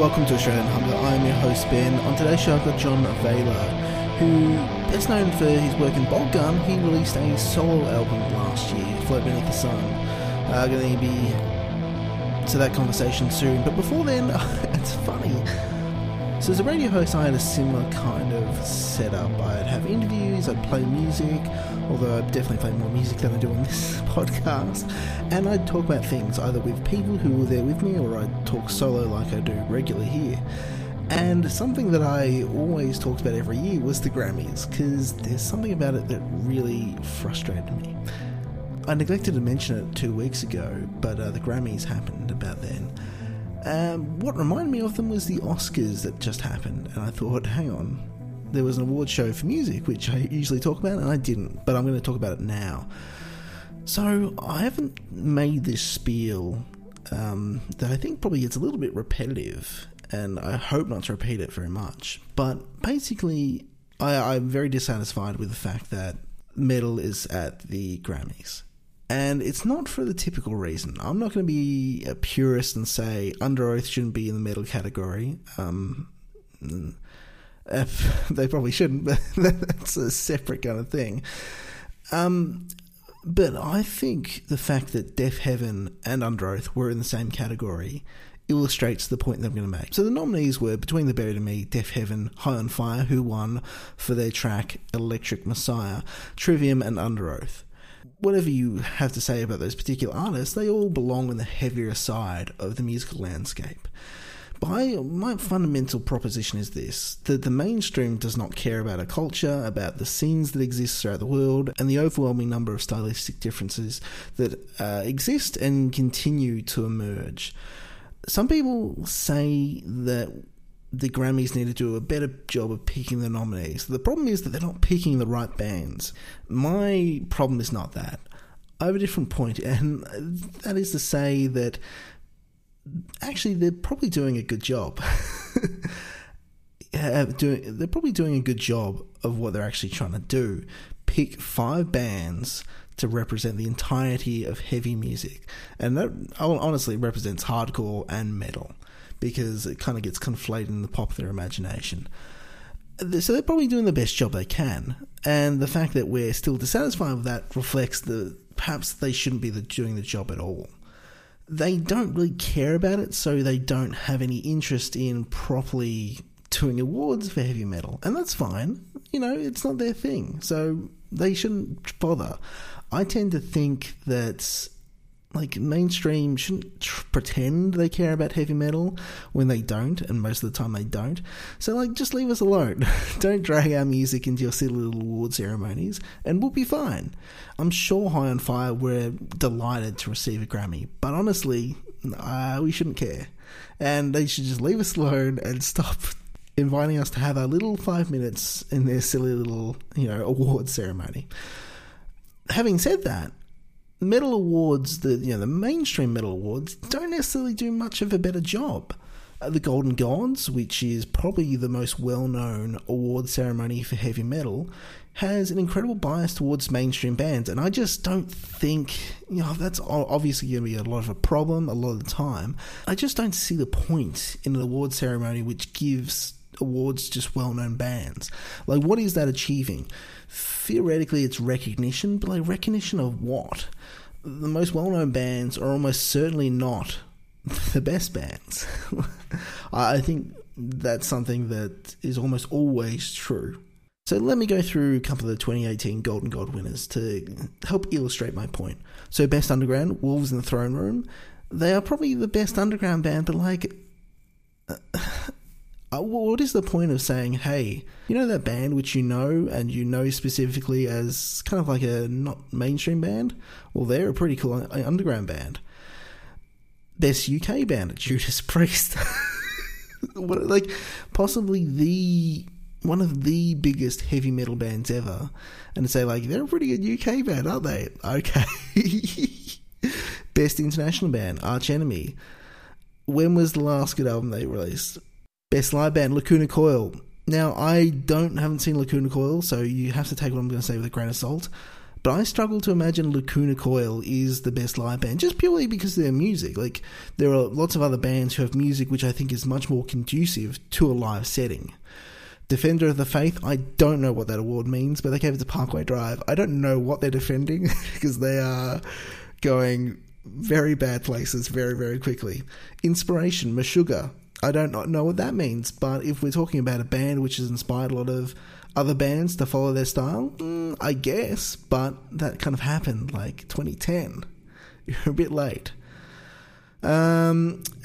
Welcome to Australian Humble. I am your host Ben. On today's show I've got John Vela, who best known for his work in Bolt Gun. He released a solo album last year, Float Beneath the Sun. Going to be to that conversation soon. But before then, it's funny. So as a radio host I had a similar kind of setup. I'd have interviews, I'd play music, although I definitely play more music than I do on this podcast, and I'd talk about things either with people who were there with me or I'd talk solo like I do regularly here. And something that I always talked about every year was the Grammys, because there's something about it that really frustrated me. I neglected to mention it 2 weeks ago, but the Grammys happened about then. What reminded me of them was the Oscars that just happened, and I thought, hang on, there was an award show for music, which I usually talk about, and I didn't, but I'm going to talk about it now. So I haven't made this spiel that I think probably gets a little bit repetitive, and I hope not to repeat it very much, but basically I'm very dissatisfied with the fact that metal is at the Grammys. And it's not for the typical reason. I'm not going to be a purist and say Underoath shouldn't be in the metal category. They probably shouldn't, but that's a separate kind of thing. But I think the fact that Deafheaven and Underoath were in the same category illustrates the point that I'm going to make. So the nominees were Between the Buried and Me, Deafheaven, High on Fire, who won for their track Electric Messiah, Trivium and Underoath. Whatever you have to say about those particular artists, they all belong on the heavier side of the musical landscape. My fundamental proposition is this, that the mainstream does not care about a culture, about the scenes that exist throughout the world, and the overwhelming number of stylistic differences that exist and continue to emerge. Some people say that the Grammys need to do a better job of picking the nominees. The problem is that they're not picking the right bands. My problem is not that. I have a different point, and that is to say that actually, they're probably doing a good job. They're probably doing a good job of what they're actually trying to do. Pick 5 bands to represent the entirety of heavy music. And that honestly represents hardcore and metal, because it kind of gets conflated in the popular imagination. So they're probably doing the best job they can. And the fact that we're still dissatisfied with that reflects that perhaps they shouldn't be doing the job at all. They don't really care about it, so they don't have any interest in properly doing awards for heavy metal. And that's fine. You know, it's not their thing, so they shouldn't bother. I tend to think that, like, mainstream shouldn't pretend they care about heavy metal when they don't, and most of the time they don't. So, like, just leave us alone. Don't drag our music into your silly little award ceremonies, and we'll be fine. I'm sure High on Fire were delighted to receive a Grammy, but honestly, we shouldn't care. And they should just leave us alone and stop inviting us to have our little 5 minutes in their silly little, award ceremony. Having said that, metal awards, the mainstream metal awards, don't necessarily do much of a better job. The Golden Gods, which is probably the most well-known award ceremony for heavy metal, has an incredible bias towards mainstream bands, and I just don't think, that's obviously going to be a lot of a problem a lot of the time. I just don't see the point in an award ceremony which gives awards just well-known bands. Like, what is that achieving? Theoretically, it's recognition, but like, recognition of what? The most well-known bands are almost certainly not the best bands. I think that's something that is almost always true. So let me go through a couple of the 2018 Golden God winners to help illustrate my point. So Best Underground, Wolves in the Throne Room. They are probably the best underground band, but like, what is the point of saying, hey, that band which specifically as kind of like a not mainstream band? Well, they're a pretty cool underground band. Best UK band, Judas Priest. Possibly one of the biggest heavy metal bands ever. And to say, like, they're a pretty good UK band, aren't they? Okay. Best international band, Arch Enemy. When was the last good album they released? Best live band, Lacuna Coil. Now, I haven't seen Lacuna Coil, so you have to take what I'm going to say with a grain of salt. But I struggle to imagine Lacuna Coil is the best live band, just purely because of their music. Like, there are lots of other bands who have music which I think is much more conducive to a live setting. Defender of the Faith, I don't know what that award means, but they gave it to Parkway Drive. I don't know what they're defending because they are going very bad places very, very quickly. Inspiration, Meshuggah. I don't know what that means, but if we're talking about a band which has inspired a lot of other bands to follow their style, I guess, but that kind of happened like 2010. You're a bit late. There's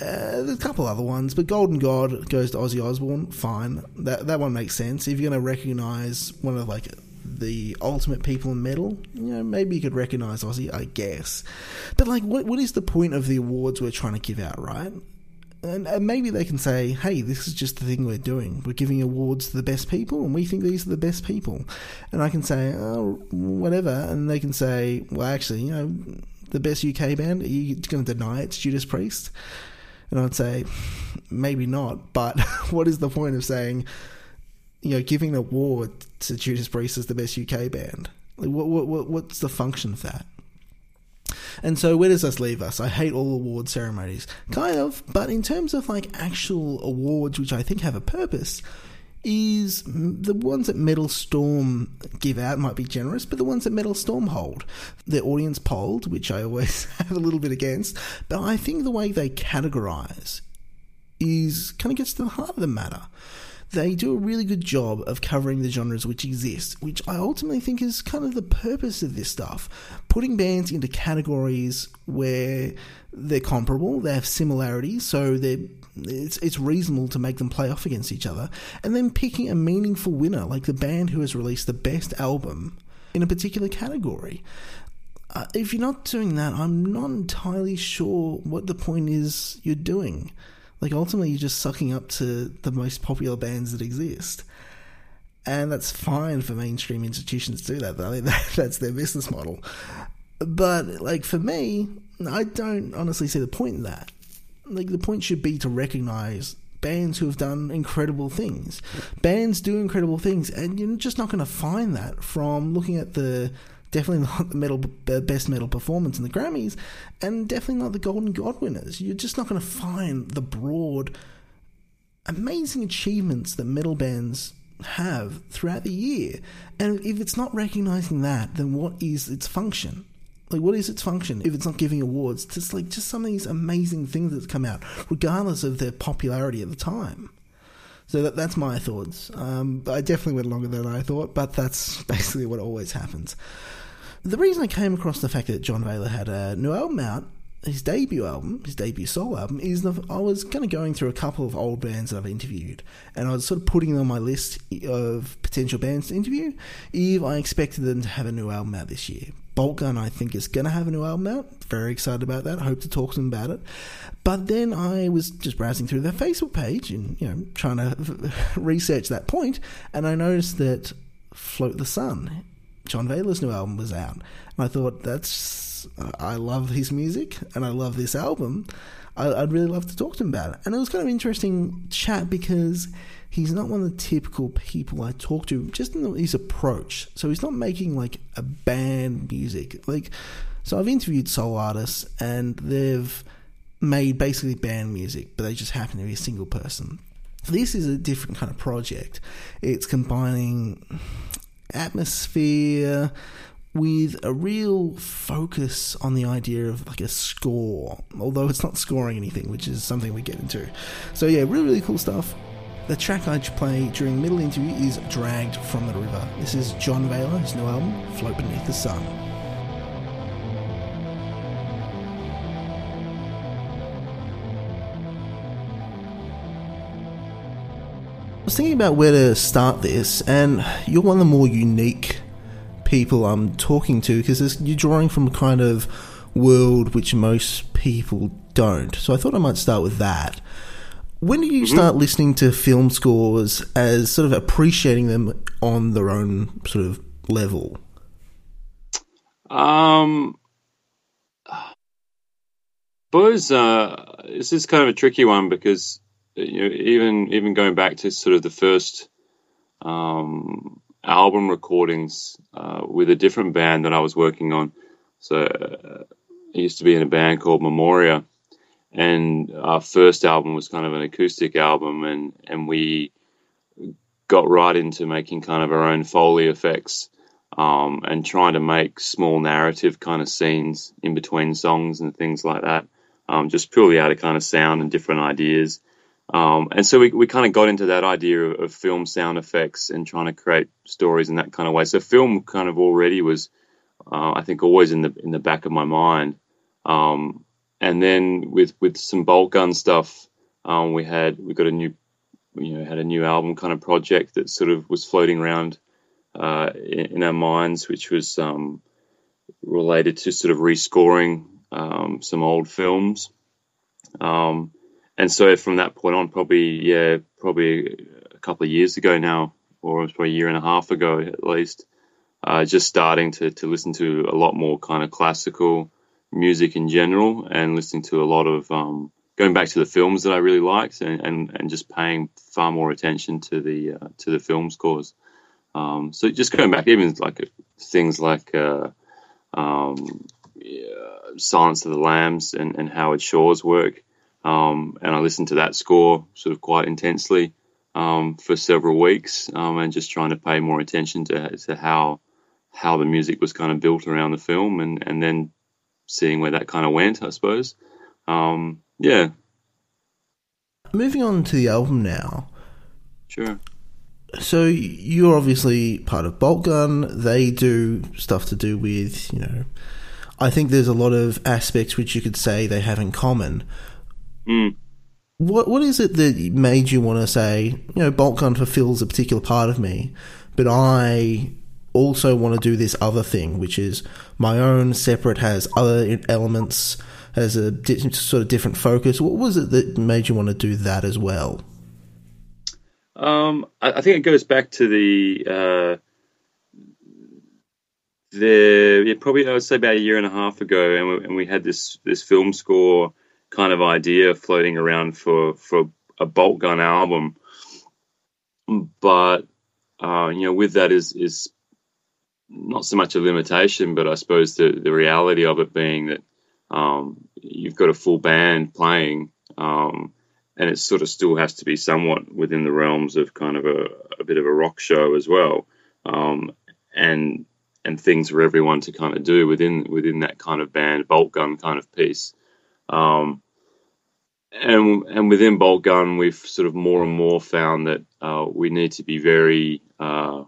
a couple other ones, but Golden God goes to Ozzy Osbourne. Fine. That one makes sense. If you're going to recognise one of like the ultimate people in metal, you know, maybe you could recognise Ozzy, I guess. But like, what is the point of the awards we're trying to give out, right? And maybe they can say, hey, this is just the thing we're doing. We're giving awards to the best people, and we think these are the best people. And I can say, oh, whatever. And they can say, well, actually, you know, the best UK band, are you going to deny it's Judas Priest? And I'd say, maybe not. But what is the point of saying, you know, giving an award to Judas Priest as the best UK band? Like, what's the function of that? And so where does this leave us? I hate all award ceremonies. Kind of, but in terms of like actual awards, which I think have a purpose, is the ones that Metal Storm give out might be generous, but the ones that Metal Storm hold. Their audience polled, which I always have a little bit against, but I think the way they categorise is kind of gets to the heart of the matter. They do a really good job of covering the genres which exist, which I ultimately think is kind of the purpose of this stuff. Putting bands into categories where they're comparable, they have similarities, so it's reasonable to make them play off against each other, and then picking a meaningful winner, like the band who has released the best album in a particular category. If you're not doing that, I'm not entirely sure what the point is you're doing. Like, ultimately, you're just sucking up to the most popular bands that exist. And that's fine for mainstream institutions to do that. I mean, that's their business model. But, like, for me, I don't honestly see the point in that. Like, the point should be to recognise bands who have done incredible things. Bands do incredible things, and you're just not going to find that from looking at the... Definitely not the best metal performance in the Grammys, and definitely not the Golden God winners. You're just not going to find the broad, amazing achievements that metal bands have throughout the year. And if it's not recognising that, then what is its function? Like, what is its function if it's not giving awards to just some of these amazing things that's come out, regardless of their popularity at the time? So that's my thoughts. I definitely went longer than I thought, but that's basically what always happens. The reason I came across the fact that John Vela had a new album out, his debut solo album, is that I was kind of going through a couple of old bands that I've interviewed, and I was sort of putting them on my list of potential bands to interview if I expected them to have a new album out this year. Bolt Gun, I think, is going to have a new album out. Very excited about that. I hope to talk to them about it. But then I was just browsing through their Facebook page and, you know, trying to research that point, and I noticed that Float the Sun, John Vela's new album, was out. And I thought, I love his music and I love this album. I'd really love to talk to him about it. And it was kind of an interesting chat because he's not one of the typical people I talk to, just in his approach. So he's not making like a band music. Like, so I've interviewed soul artists and they've made basically band music, but they just happen to be a single person. This is a different kind of project. It's combining atmosphere with a real focus on the idea of like a score, although it's not scoring anything, which is something we get into. So yeah, really, really cool stuff. The track I play during middle interview is Dragged from the River. This is John Vela, his new album, Float Beneath the Sun. I was thinking about where to start this, and you're one of the more unique people I'm talking to because you're drawing from a kind of world which most people don't. So I thought I might start with that. When did you start listening to film scores as sort of appreciating them on their own sort of level? I suppose this is kind of a tricky one because, you know, even going back to sort of the first album recordings with a different band that I was working on. So I used to be in a band called Memoria, and our first album was kind of an acoustic album, and we got right into making kind of our own Foley effects and trying to make small narrative kind of scenes in between songs and things like that, just purely out of kind of sound and different ideas. And so we kind of got into that idea of film sound effects and trying to create stories in that kind of way. So film kind of already was, I think, always in the back of my mind. And then with some Bolt Gun stuff, we had a new album kind of project that sort of was floating around in our minds, which was related to sort of rescoring some old films. And so from that point on, probably a couple of years ago now, or it was probably a year and a half ago at least, just starting to listen to a lot more kind of classical music in general, and listening to a lot of going back to the films that I really liked, and just paying far more attention to the film scores. So just going back, even like things like Silence of the Lambs and Howard Shaw's work. And I listened to that score sort of quite intensely for several weeks, and just trying to pay more attention to how the music was kind of built around the film, and then seeing where that kind of went, I suppose. Yeah. Moving on to the album now. Sure. So you're obviously part of Bolt Gun. They do stuff to do with, I think there's a lot of aspects which you could say they have in common. Mm. What is it that made you want to say, Bolt Gun fulfills a particular part of me, but I also want to do this other thing, which is my own separate, has other elements, has a sort of different focus. What was it that made you want to do that as well? I think it goes back to probably I would say about a year and a half ago, and we had this film score kind of idea floating around for a Bolt Gun album, but with that is not so much a limitation, but I suppose the reality of it being that you've got a full band playing, and it sort of still has to be somewhat within the realms of kind of a bit of a rock show as well, and things for everyone to kind of do within that kind of band Bolt Gun kind of piece. And within Bolt Gun, we've sort of more and more found that we need to be very all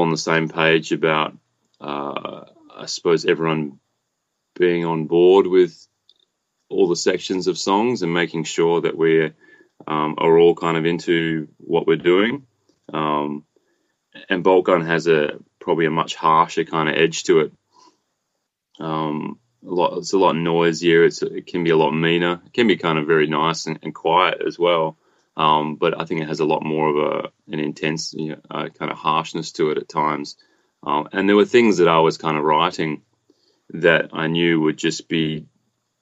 on the same page about, I suppose, everyone being on board with all the sections of songs and making sure that we are all kind of into what we're doing. And Bolt Gun has probably a much harsher kind of edge to it. It's a lot noisier. It can be a lot meaner. It can be kind of very nice and quiet as well. But I think it has a lot more of an intense, kind of harshness to it at times. And there were things that I was kind of writing that I knew would just be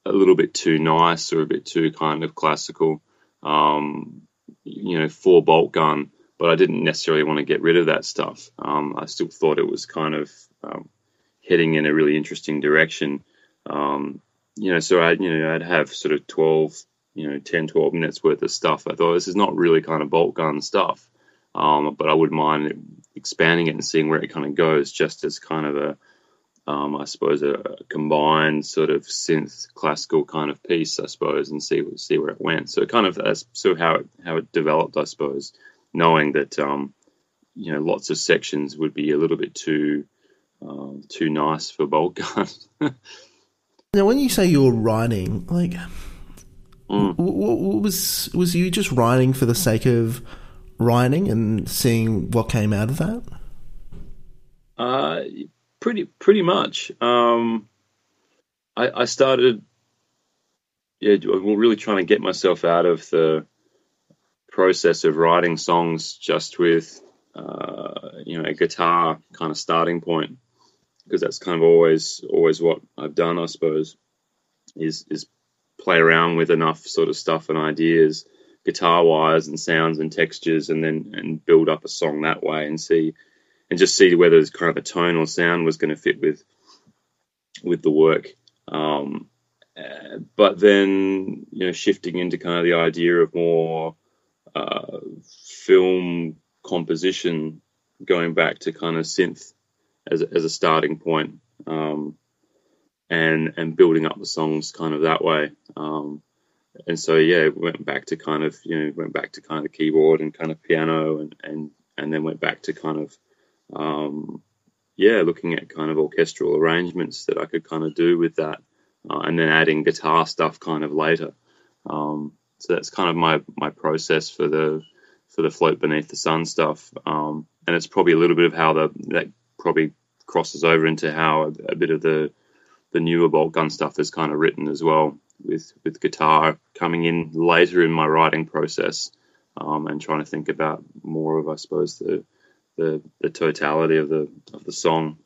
a little bit too nice or a bit too kind of classical, for Bolt Gun. But I didn't necessarily want to get rid of that stuff. I still thought it was kind of heading in a really interesting direction. So I'd have sort of 10-12 minutes worth of stuff. I thought, this is not really kind of Bolt Gun stuff, but I wouldn't mind expanding it and seeing where it kind of goes, just as kind of a combined sort of synth classical kind of piece, I suppose, and see where it went. So kind of that's sort of how it developed, I suppose, knowing that, lots of sections would be a little bit too nice for Bolt Gun. Now, when you say you're writing, like, was you just writing for the sake of writing and seeing what came out of that? Pretty much. I started, really trying to get myself out of the process of writing songs just with, a guitar kind of starting point, because that's kind of always what I've done, I suppose, is play around with enough sort of stuff and ideas guitar wires and sounds and textures, and then build up a song that way, and see whether it's kind of a tone or sound was going to fit with the work. But then, you know, shifting into kind of the idea of more film composition, going back to kind of synth as a starting point, and building up the songs kind of that way. And so, yeah, went back to kind of keyboard and kind of piano, and then went back to kind of, looking at kind of orchestral arrangements that I could kind of do with that. And then adding guitar stuff kind of later. So that's kind of my process for the Float Beneath the Sun stuff. And it's probably a little bit of how that probably crosses over into how a bit of the newer Bolt Gun stuff is kind of written as well, with guitar coming in later in my writing process, and trying to think about more of, I suppose, the totality of the song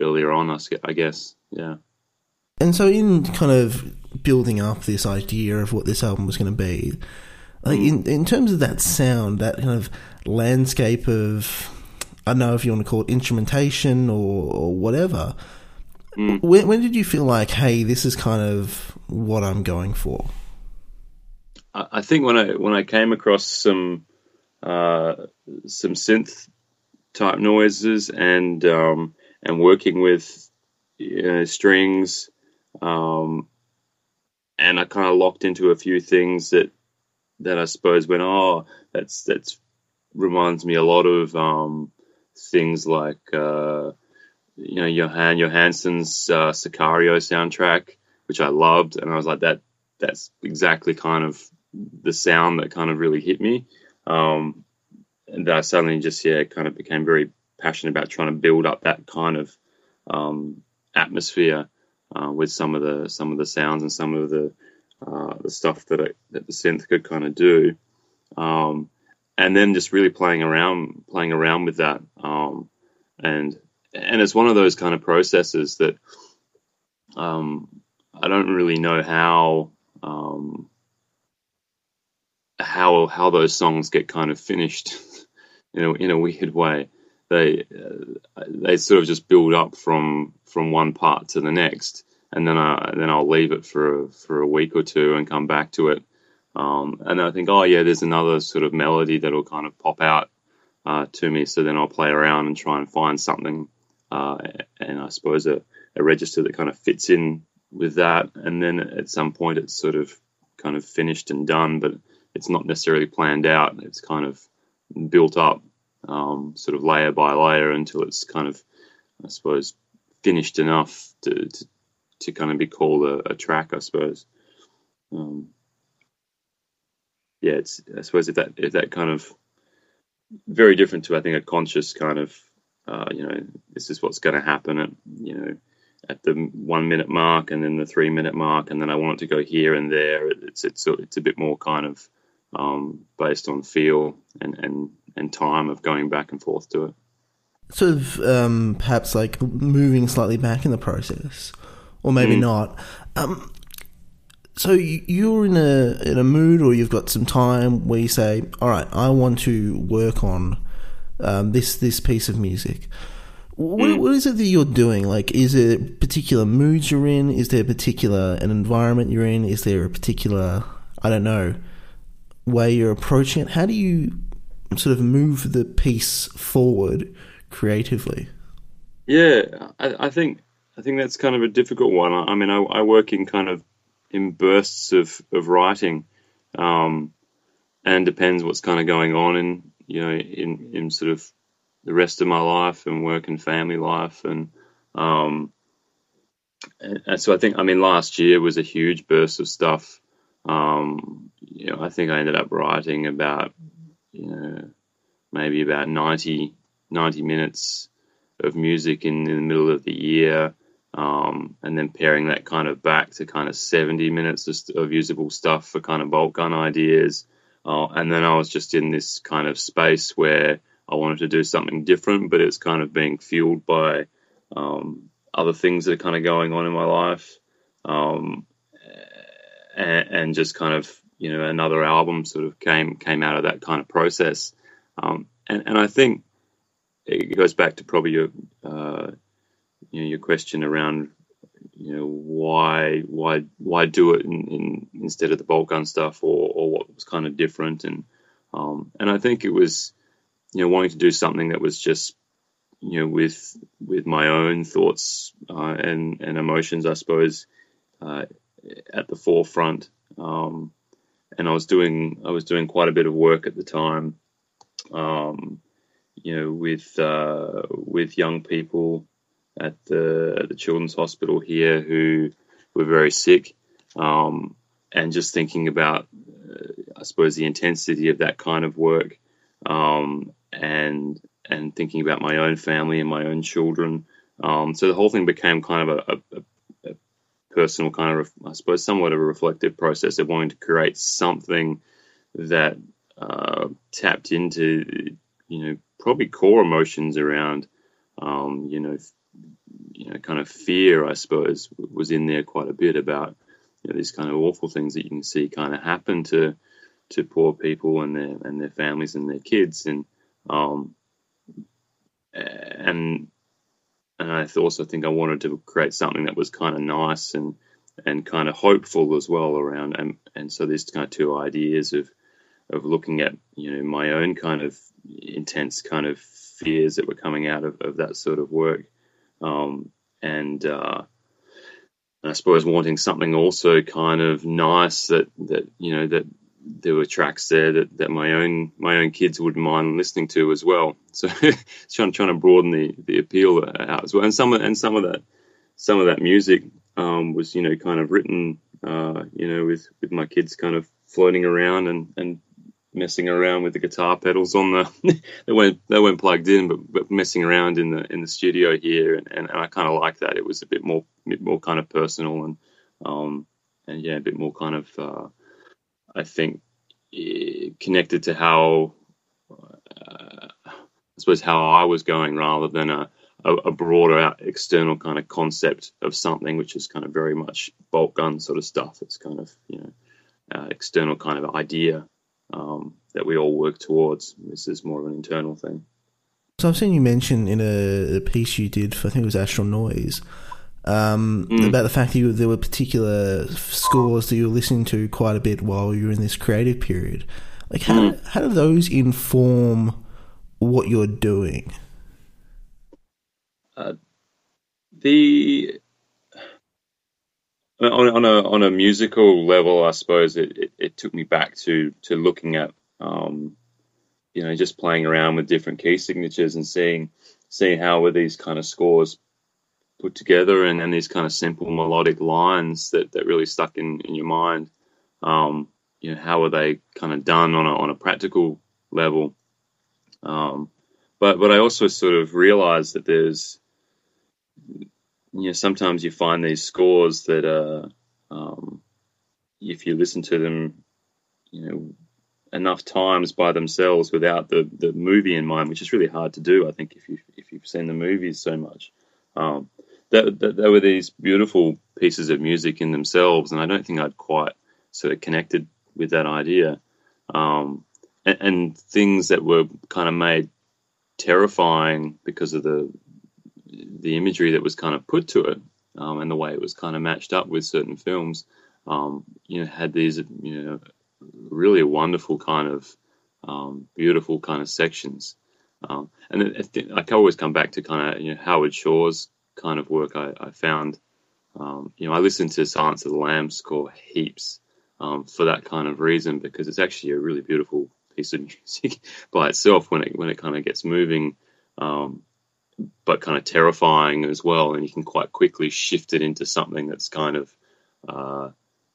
earlier on, I guess. Yeah. And so in kind of building up this idea of what this album was going to be, like in terms of that sound, that kind of landscape of, I don't know if you want to call it instrumentation or whatever, when did you feel like, hey, this is kind of what I'm going for? I think when I came across some synth type noises and working with strings, and I kind of locked into a few things that I suppose went, that's reminds me a lot of things like Johan Johansson's Sicario soundtrack, which I loved, and I was like, that's exactly kind of the sound that kind of really hit me, and that I suddenly just kind of became very passionate about trying to build up that kind of atmosphere with some of the sounds and some of the stuff that the synth could kind of do, and then just really playing around with that, and it's one of those kind of processes that I don't really know how those songs get kind of finished, in a weird way. They sort of just build up from one part to the next, and then I'll leave it for a week or two and come back to it, and I think, there's another sort of melody that'll kind of pop out to me. So then I'll play around and try and find something, and I suppose a register that kind of fits in with that. And then at some point it's sort of kind of finished and done, but it's not necessarily planned out. It's kind of built up, sort of layer by layer, until it's kind of, I suppose, finished enough to kind of be called a track, I suppose. I suppose if that kind of very different to, I think, a conscious kind of, this is what's going to happen at the 1 minute mark, and then the 3 minute mark, and then I want it to go here and there. It's a bit more kind of based on feel and time of going back and forth to it. Sort of perhaps like moving slightly back in the process, or maybe not. So you're in a mood, or you've got some time where you say, all right, I want to work on this piece of music. What is it that you're doing? Like, is it particular moods you're in? Is there a particular an environment you're in? Is there a particular, I don't know, way you're approaching it? How do you sort of move the piece forward creatively? Yeah, I think that's kind of a difficult one. I mean, I work in kind of in bursts of writing, and depends what's kind of going on in sort of the rest of my life and work and family life, and so I think, I mean, last year was a huge burst of stuff. I think I ended up writing about, maybe about 90 minutes of music in the middle of the year, and then pairing that kind of back to kind of 70 minutes of usable stuff for kind of Bolt Gun ideas. And then I was just in this kind of space where I wanted to do something different, but it's kind of being fueled by other things that are kind of going on in my life, and just kind of, you know, another album sort of came out of that kind of process. And I think it goes back to probably your question around, you know, why do it instead of the bolt gun stuff or what was kind of different. And I think it was, you know, wanting to do something that was just, you know, with my own thoughts and emotions, I suppose, at the forefront. And I was doing quite a bit of work at the time, you know, with young people at the Children's Hospital here who were very sick, and just thinking about, I suppose, the intensity of that kind of work, and thinking about my own family and my own children. So the whole thing became kind of a personal kind of, I suppose, somewhat of a reflective process of wanting to create something that tapped into, you know, probably core emotions around, you know, kind of fear, I suppose, was in there quite a bit about, you know, these kind of awful things that you can see kind of happen to poor people and their families and their kids. And I also think I wanted to create something that was kind of nice and kind of hopeful as well around. And so these kind of two ideas of looking at, you know, my own kind of intense kind of fears that were coming out of that sort of work. And I suppose wanting something also kind of nice that you know, that there were tracks there that my own kids wouldn't mind listening to as well. So trying to broaden the appeal out as well. And some of that music was, you know, kind of written, you know, with my kids kind of floating around and messing around with the guitar pedals on the they weren't plugged in, but messing around in the studio here, and I kind of like that. It was a bit more kind of personal and yeah, a bit more kind of I think connected to how I suppose how I was going, rather than a broader external kind of concept of something which is kind of very much bolt gun sort of stuff. It's kind of, you know, external kind of idea. That we all work towards. This is more of an internal thing. So I've seen you mention in a piece you did for, I think it was Astral Noise, about the fact that there were particular scores that you were listening to quite a bit while you were in this creative period. Like, how do those inform what you're doing? On a musical level, I suppose it took me back to looking at, you know, just playing around with different key signatures and seeing how were these kind of scores put together, and these kind of simple melodic lines that really stuck in your mind. You know, how were they kind of done on a practical level? But I also sort of realized that there's, you know, sometimes you find these scores that are, if you listen to them, you know, enough times by themselves without the movie in mind, which is really hard to do, I think, if you've seen the movies so much. There were these beautiful pieces of music in themselves, and I don't think I'd quite sort of connected with that idea. And things that were kind of made terrifying because of the imagery that was kind of put to it, and the way it was kind of matched up with certain films, you know, had these, you know, really wonderful kind of beautiful kind of sections. And I can always come back to kind of, you know, Howard Shaw's kind of work. I found, you know, I listened to Silence of the Lambs score heaps for that kind of reason, because it's actually a really beautiful piece of music by itself when it kind of gets moving, but kind of terrifying as well, and you can quite quickly shift it into something that's kind of,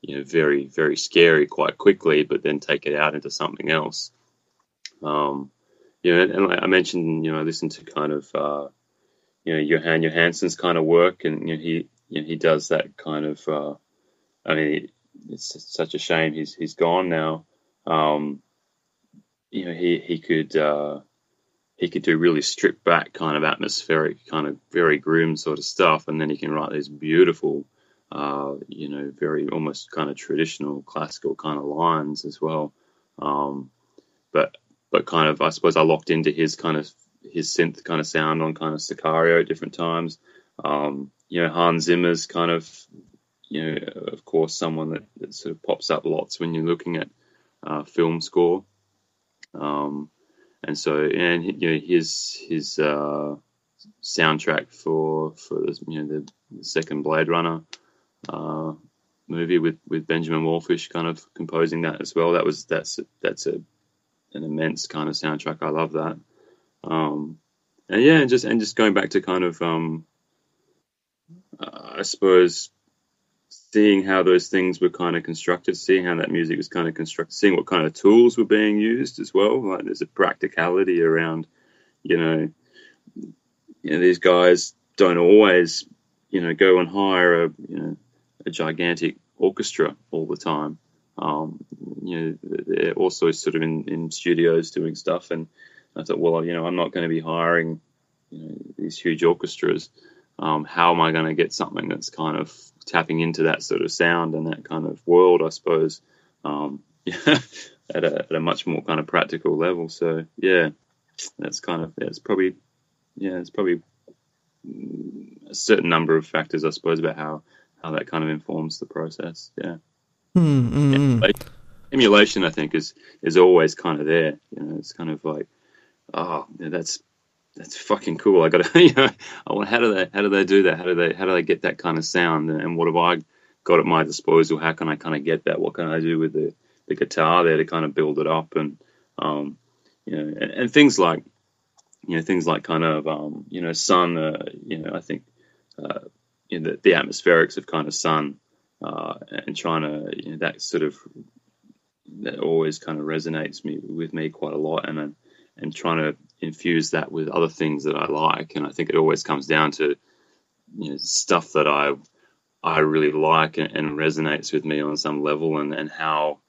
you know, very, very scary quite quickly, but then take it out into something else. You know, and I mentioned, you know, I listened to kind of, you know, Johan Johansson's kind of work, and, you know, he does that kind of, I mean, it's such a shame he's gone now. You know, he could do really stripped back kind of atmospheric, kind of very grim sort of stuff, and then he can write these beautiful you know, very almost kind of traditional classical kind of lines as well. But kind of, I suppose I locked into his synth kind of sound on kind of Sicario at different times. You know, Hans Zimmer's kind of, you know, of course, someone that sort of pops up lots when you're looking at film score. And so, and you know, his soundtrack for this, you know, the second Blade Runner movie with Benjamin Wallfisch kind of composing that as well. That's an immense kind of soundtrack. I love that. And just going back to kind of, I suppose, seeing how those things were kind of constructed, seeing how that music was kind of constructed, seeing what kind of tools were being used as well. Like there's a practicality around, you know these guys don't always, you know, go and hire a gigantic orchestra all the time. You know, they're also sort of in studios doing stuff, and I thought, well, you know, I'm not going to be hiring, you know, these huge orchestras. How am I going to get something that's kind of tapping into that sort of sound and that kind of world, I suppose, at a much more kind of practical level. So yeah, it's probably a certain number of factors, I suppose, about how that kind of informs the process. Yeah. Mm-hmm. Yeah, like, emulation, I think, is always kind of there. You know, it's kind of like, oh, that's fucking cool. I got to, you know, how do they do that? How do they get that kind of sound? And what have I got at my disposal? How can I kind of get that? What can I do with the guitar there to kind of build it up? And, you know, and things like kind of, you know, Sun, you know, I think, you know, the atmospherics of kind of Sun, and trying to, you know, that sort of, that always kind of resonates with me quite a lot. And trying to infuse that with other things that I like. And I think it always comes down to, you know, stuff that I really like and resonates with me on some level, and how,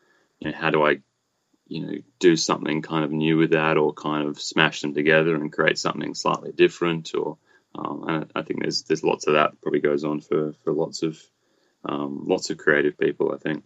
you know, how do I, you know, do something kind of new with that, or kind of smash them together and create something slightly different, or and I think there's lots of that probably goes on for lots of creative people, I think.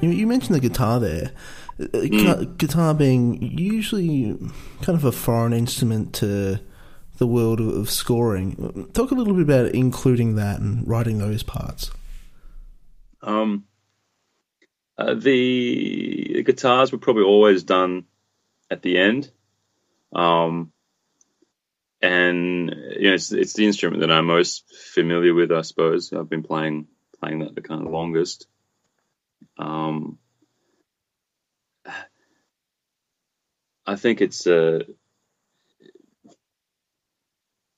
You mentioned the guitar there. Guitar being usually kind of a foreign instrument to the world of scoring. Talk a little bit about including that and writing those parts. The guitars were probably always done at the end. And you know, it's the instrument that I'm most familiar with, I suppose. I've been playing that the kind of longest. I think it's a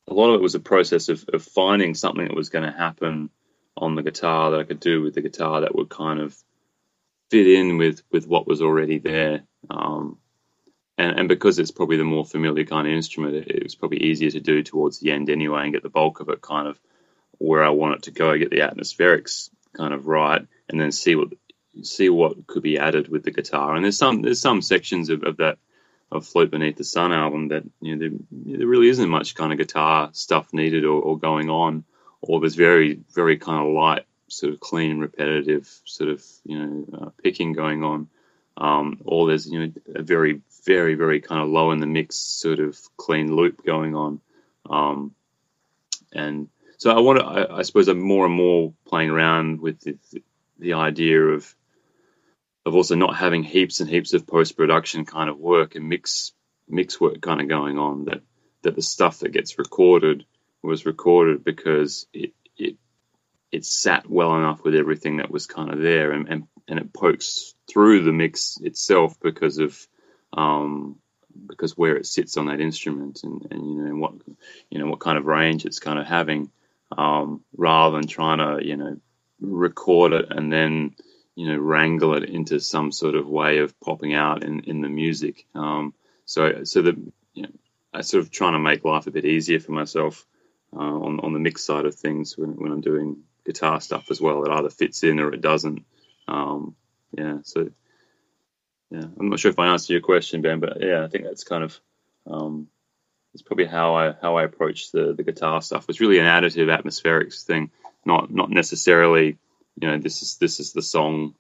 lot of it was a process of finding something that was going to happen on the guitar that I could do with the guitar that would kind of fit in with what was already there. And because it's probably the more familiar kind of instrument, it was probably easier to do towards the end anyway and get the bulk of it kind of where I want it to go, get the atmospherics kind of right, and then see what could be added with the guitar. And there's some sections of that of Float Beneath the Sun album that, you know, there really isn't much kind of guitar stuff needed or going on, or there's very, very kind of light, sort of clean, repetitive sort of, you know, picking going on. Or there's, you know, a very, very, very kind of low in the mix sort of clean loop going on. And so I suppose I'm more and more playing around with the idea of also not having heaps and heaps of post-production kind of work and mix work kind of going on, that the stuff that gets recorded was recorded because it sat well enough with everything that was kind of there, and it pokes through the mix itself because where it sits on that instrument and you know, and what kind of range it's kind of having, rather than trying to, you know, record it and then, you know, wrangle it into some sort of way of popping out in the music. So that, you know, I sort of trying to make life a bit easier for myself on the mix side of things when I'm doing guitar stuff as well. It either fits in or it doesn't. I'm not sure if I answered your question, Ben, but yeah, I think that's kind of it's probably how I approach the guitar stuff. It's really an additive, atmospherics thing, not necessarily, you know, this is the song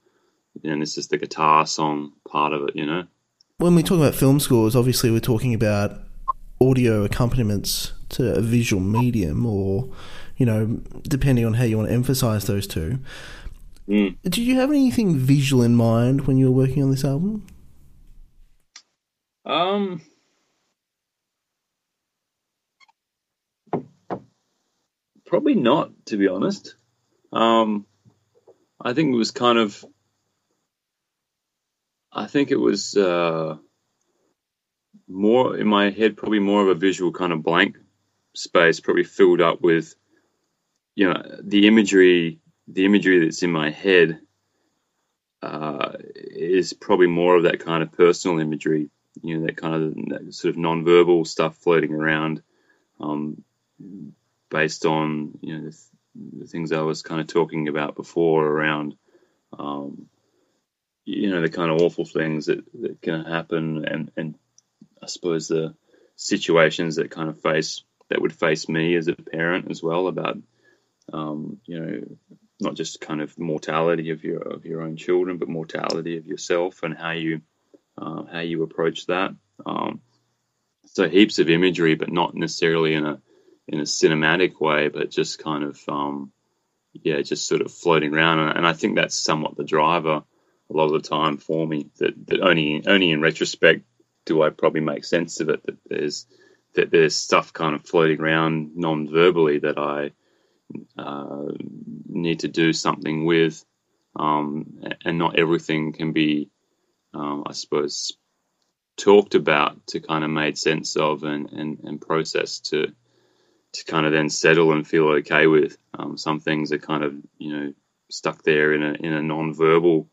and this is the guitar song part of it, you know. When we talk about film scores, obviously we're talking about audio accompaniments to a visual medium, or, you know, depending on how you want to emphasize those two. Mm. Did you have anything visual in mind when you were working on this album? Probably not, to be honest. I think it was kind of, more in my head, probably more of a visual kind of blank space, probably filled up with, you know, the imagery that's in my head is probably more of that kind of personal imagery, you know, that sort of non-verbal stuff floating around, based on, you know, the things I was kind of talking about before around, you know, the kind of awful things that can happen, and I suppose the situations that kind of would face me as a parent as well, about, you know, not just kind of mortality of your own children, but mortality of yourself, and how you approach that. So heaps of imagery, but not necessarily in a cinematic way, but just kind of, just sort of floating around. And I think that's somewhat the driver a lot of the time for me, that only in retrospect do I probably make sense of it, that there's stuff kind of floating around non-verbally that I need to do something with, and not everything can be, I suppose, talked about to kind of made sense of and processed to kind of then settle and feel okay with. Some things are kind of, you know, stuck there in a non-verbal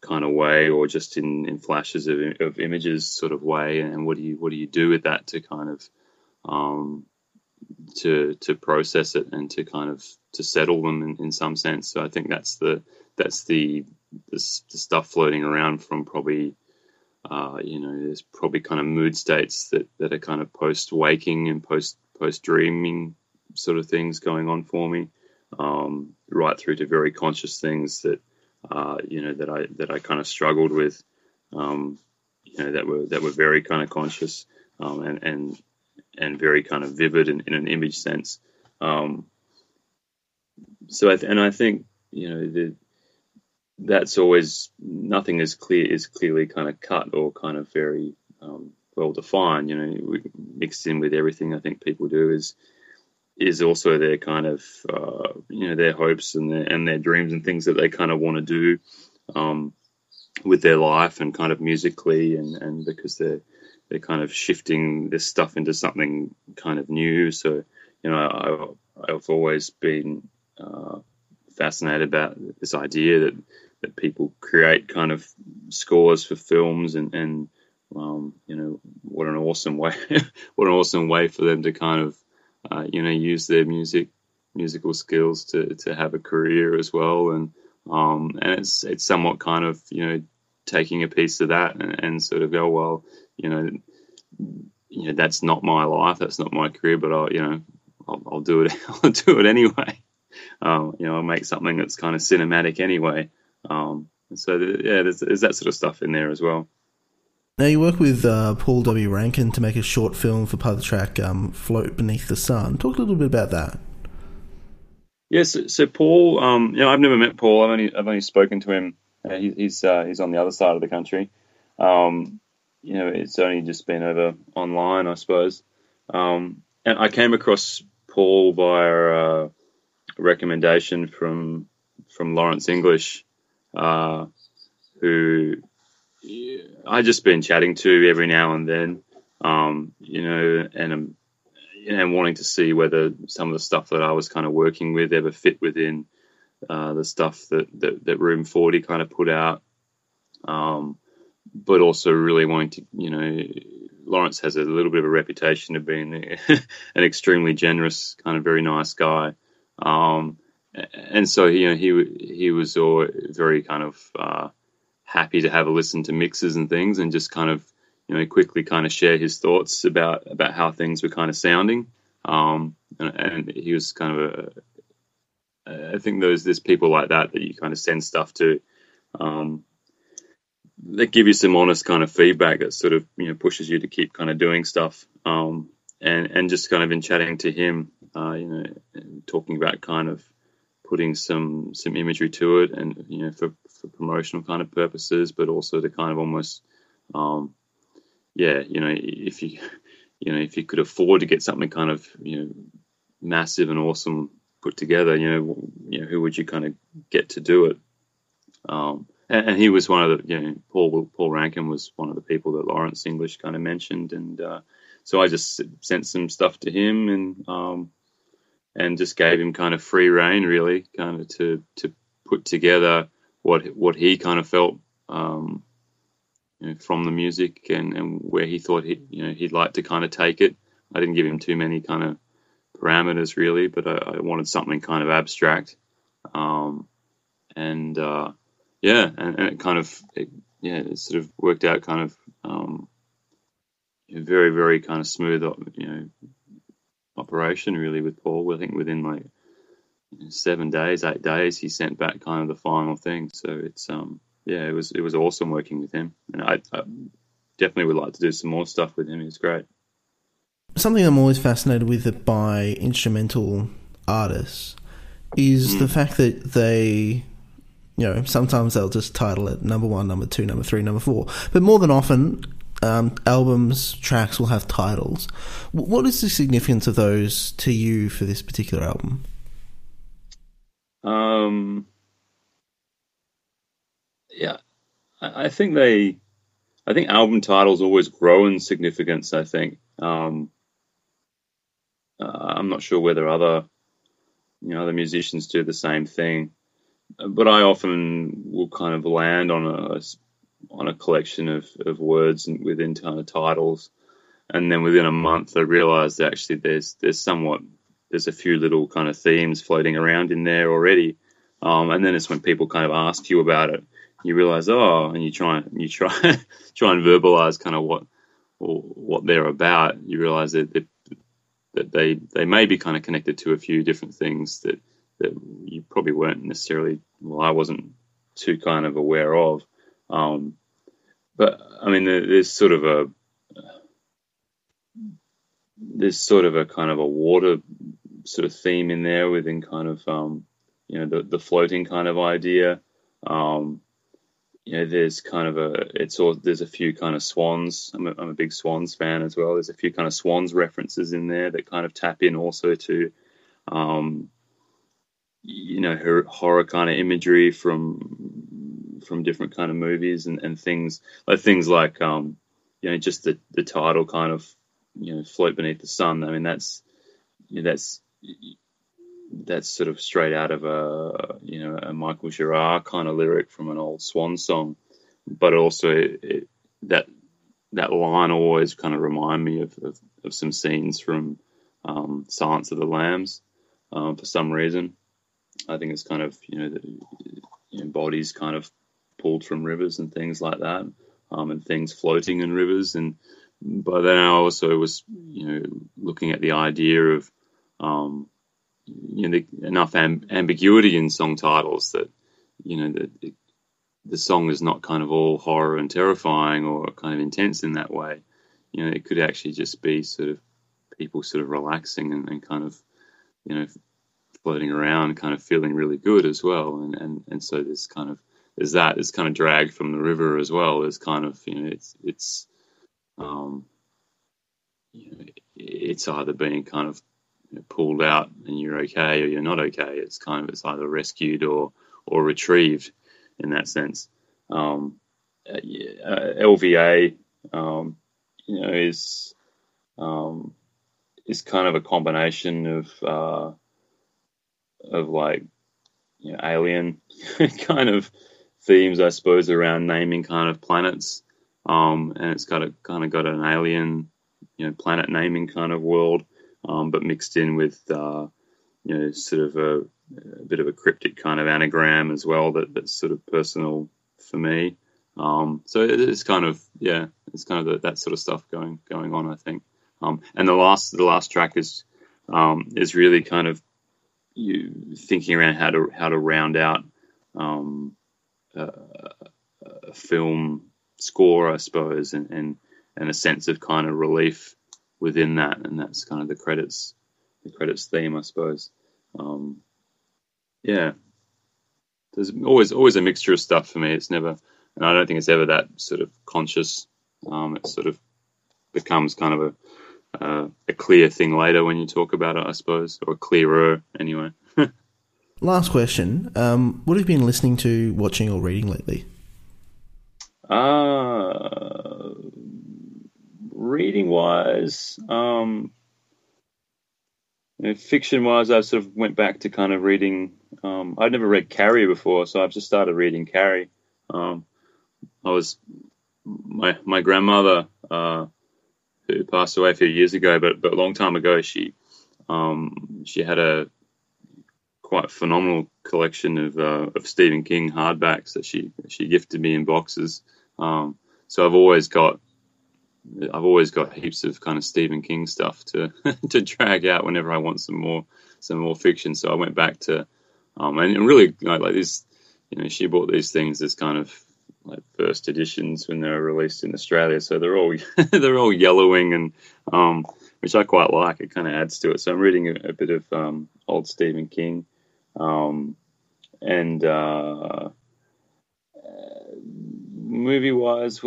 kind of way, or just in flashes of images sort of way. And what do you do with that to kind of to process it and to kind of to settle them in some sense. So I think that's the stuff floating around from probably, you know, there's probably kind of mood states that are kind of post waking and post dreaming sort of things going on for me, right through to very conscious things that that I kind of struggled with, that were very kind of conscious, and very kind of vivid in an image sense. So I think, that's always, nothing is clearly kind of cut or kind of very well defined. Mixed in with everything I think people do is also their kind of their hopes and their dreams and things that they kind of want to do with their life and kind of musically, and because they're kind of shifting this stuff into something kind of new. So I've always been fascinated about this idea that people create kind of scores for films, and what an awesome way for them to kind of use their musical skills to have a career as well, and it's somewhat kind of taking a piece of that and sort of go, well, that's not my life, that's not my career, but I'll do it I'll do it anyway. I'll make something that's kind of cinematic anyway. There's that sort of stuff in there as well. Now, you work with Paul W. Rankin to make a short film for part of the track, Float Beneath the Sun. Talk a little bit about that. Yes, so Paul, I've never met Paul. I've only spoken to him. He's on the other side of the country. It's only just been over online, I suppose. And I came across Paul via a recommendation from Lawrence English, who I just been chatting to every now and then, and wanting to see whether some of the stuff that I was kind of working with ever fit within the stuff that Room 40 kind of put out, but also really wanting to, Lawrence has a little bit of a reputation of being an extremely generous, kind of very nice guy, and so he was all very kind of happy to have a listen to mixes and things, and just kind of, quickly kind of share his thoughts about how things were kind of sounding. And he was kind of I think there's people like that you kind of send stuff to, that give you some honest kind of feedback that sort of, pushes you to keep kind of doing stuff. And just kind of in chatting to him, talking about kind of putting some imagery to it, and, for promotional kind of purposes, but also to kind of almost, if you could afford to get something kind of, massive and awesome put together, who would you kind of get to do it? And he was one of the, Paul Rankin was one of the people that Lawrence English kind of mentioned. And so I just sent some stuff to him, and just gave him kind of free rein, really, kind of to put together what he kind of felt from the music, and where he thought he'd like to kind of take it. I didn't give him too many kind of parameters, really, but I wanted something kind of abstract, and it kind of it sort of worked out kind of very, very kind of smooth operation, really, with Paul. I think within like 8 days he sent back kind of the final thing. So it's it was awesome working with him, and I definitely would like to do some more stuff with him. He's great. Something I'm always fascinated with by instrumental artists is the fact that they, sometimes they'll just title it number 1, number 2, number 3, number 4, but more than often albums, tracks will have titles. What is the significance of those to you for this particular album? I think album titles always grow in significance, I think. I'm not sure whether other, other musicians do the same thing, but I often will kind of land on a collection of words and within kind of titles. And then within a month, I realized actually there's a few little kind of themes floating around in there already, and then it's when people kind of ask you about it, you realize, and you try and verbalize kind of what they're about. You realize that they may be kind of connected to a few different things that you probably weren't necessarily. Well, I wasn't too kind of aware of. But I mean, there's sort of a kind of a water sort of theme in there within kind of, you know, the floating kind of idea. You know, there's kind of there's a few kind of Swans. I'm a big Swans fan as well. There's a few kind of Swans references in there that kind of tap in also to, you know, horror kind of imagery from different kind of movies and things like, you know, just the title kind of, you know, Float Beneath the Sun. I mean, that's sort of straight out of a Michael Girard kind of lyric from an old Swan song, but also that line always kind of remind me of some scenes from Silence of the Lambs for some reason. I think it's kind of, you know, bodies kind of pulled from rivers and things like that, and things floating in rivers. And by then I also was, you know, looking at the idea of, you know, enough ambiguity in song titles that, you know, that the song is not kind of all horror and terrifying or kind of intense in that way. You know, it could actually just be sort of people sort of relaxing and kind of, you know, floating around, kind of feeling really good as well. And so there's kind of, it's kind of dragged from the river as well. It's kind of, you know, you know, it's either being kind of, you know, pulled out and you're okay or you're not okay. It's kind of, it's either rescued or retrieved in that sense. LVA, you know, is kind of a combination of like, you know, alien kind of themes, I suppose, around naming kind of planets, and it's got an alien, you know, planet naming kind of world, but mixed in with you know, sort of a bit of a cryptic kind of anagram as well that's sort of personal for me. So it's kind of, yeah, it's kind of that sort of stuff going on, I think. And the last track is really kind of you thinking around how to round out a film score, I suppose, and a sense of kind of relief within that, and that's kind of the credits theme, I suppose. Yeah, there's always a mixture of stuff for me. It's never, and I don't think it's ever that sort of conscious. It sort of becomes kind of a clear thing later when you talk about it, I suppose, or clearer anyway. Last question. What have you been listening to, watching or reading lately? Reading-wise, you know, fiction-wise, I sort of went back to kind of reading. I'd never read Carrie before, so I've just started reading Carrie. My grandmother... who passed away a few years ago, but a long time ago, she had a quite phenomenal collection of Stephen King hardbacks that she gifted me in boxes. So I've always got heaps of kind of Stephen King stuff to to drag out whenever I want some more fiction. So I went back to and really like this, you know, she bought these things as kind of like first editions when they were released in Australia, so they're all yellowing, and which I quite like. It kind of adds to it. So I'm reading a bit of old Stephen King, and movie wise,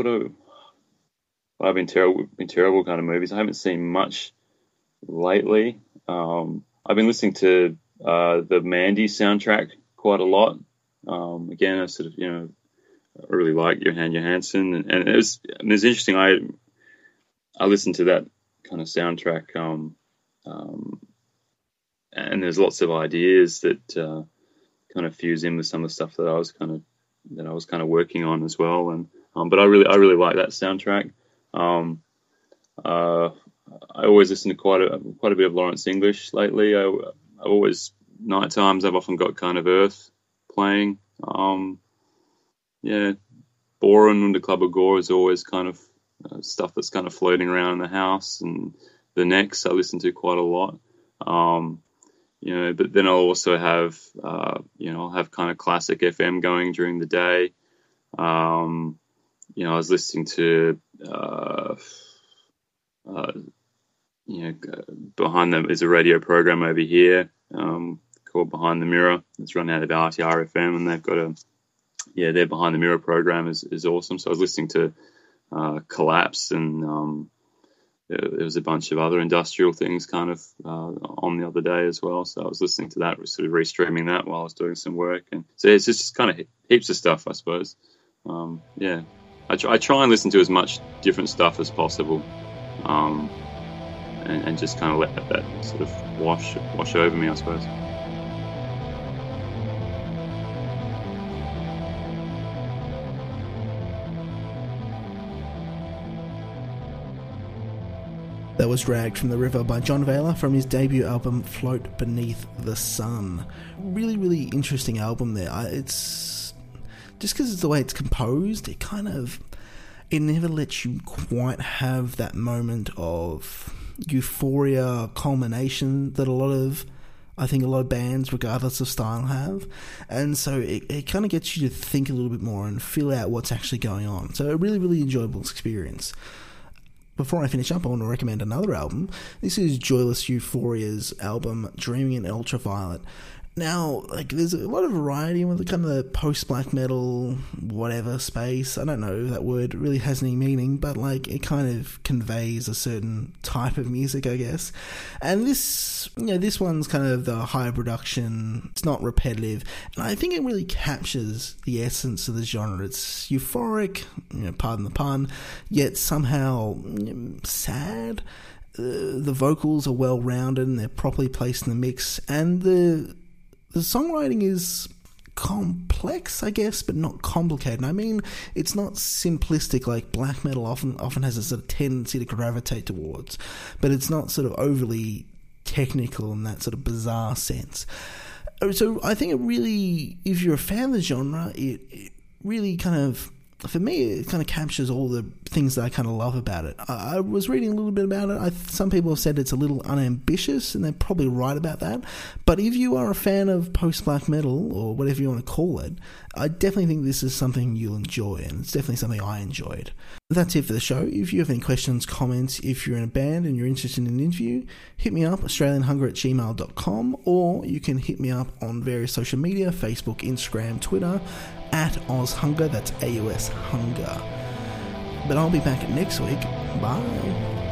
I've been terrible kind of movies. I haven't seen much lately. I've been listening to the Mandy soundtrack quite a lot. Again, I sort of, you know, I really like Johan Johansson, and it was interesting. I listened to that kind of soundtrack, and there's lots of ideas that kind of fuse in with some of the stuff that I was kind of working on as well. And but I really like that soundtrack. I always listen to quite a bit of Lawrence English lately. I always, night times, I've often got kind of Earth playing. Yeah, Boren and the Club of Gore is always kind of stuff that's kind of floating around in the house, and the Necks I listen to quite a lot. you know, but then I'll also have, you know, I'll have kind of classic FM going during the day. You know, I was listening to, you know, behind them is a radio program over here called Behind the Mirror. It's run out of RTRFM, and they've got a, yeah, their Behind the Mirror program is awesome. So I was listening to Collapse, and there was a bunch of other industrial things kind of on the other day as well. So I was listening to that, sort of restreaming that while I was doing some work. And so it's just kind of heaps of stuff, I suppose. Yeah, I try and listen to as much different stuff as possible. And just kind of let that sort of wash over me, I suppose. That was Dragged from the River by John Vela from his debut album Float Beneath the Sun. Really, really interesting album there. It's just because it's the way it's composed, it kind of, it never lets you quite have that moment of euphoria culmination that a lot of bands, regardless of style, have, and so it kind of gets you to think a little bit more and feel out what's actually going on. So a really, really enjoyable experience. Before I finish up, I want to recommend another album. This is Joyless Euphoria's album Dreaming in Ultraviolet. Now, like, there's a lot of variety with kind of the post-black metal, whatever, space. I don't know if that word really has any meaning, but, like, it kind of conveys a certain type of music, I guess. And this, you know, this one's kind of the higher production, it's not repetitive, and I think it really captures the essence of the genre. It's euphoric, you know, pardon the pun, yet somehow sad. The vocals are well-rounded and they're properly placed in the mix, and the songwriting is complex, I guess, but not complicated. I mean, it's not simplistic like black metal often has a sort of tendency to gravitate towards, but it's not sort of overly technical in that sort of bizarre sense. So I think it really, if you're a fan of the genre, it really kind of, for me, it kind of captures all the things that I kind of love about it. I was reading a little bit about it. Some people have said it's a little unambitious, and they're probably right about that. But if you are a fan of post-black metal, or whatever you want to call it, I definitely think this is something you'll enjoy, and it's definitely something I enjoyed. That's it for the show. If you have any questions, comments, if you're in a band and you're interested in an interview, hit me up, AustralianHunger@gmail.com, or you can hit me up on various social media, Facebook, Instagram, Twitter, @AusHunger, that's AUS Hunger. But I'll be back next week. Bye.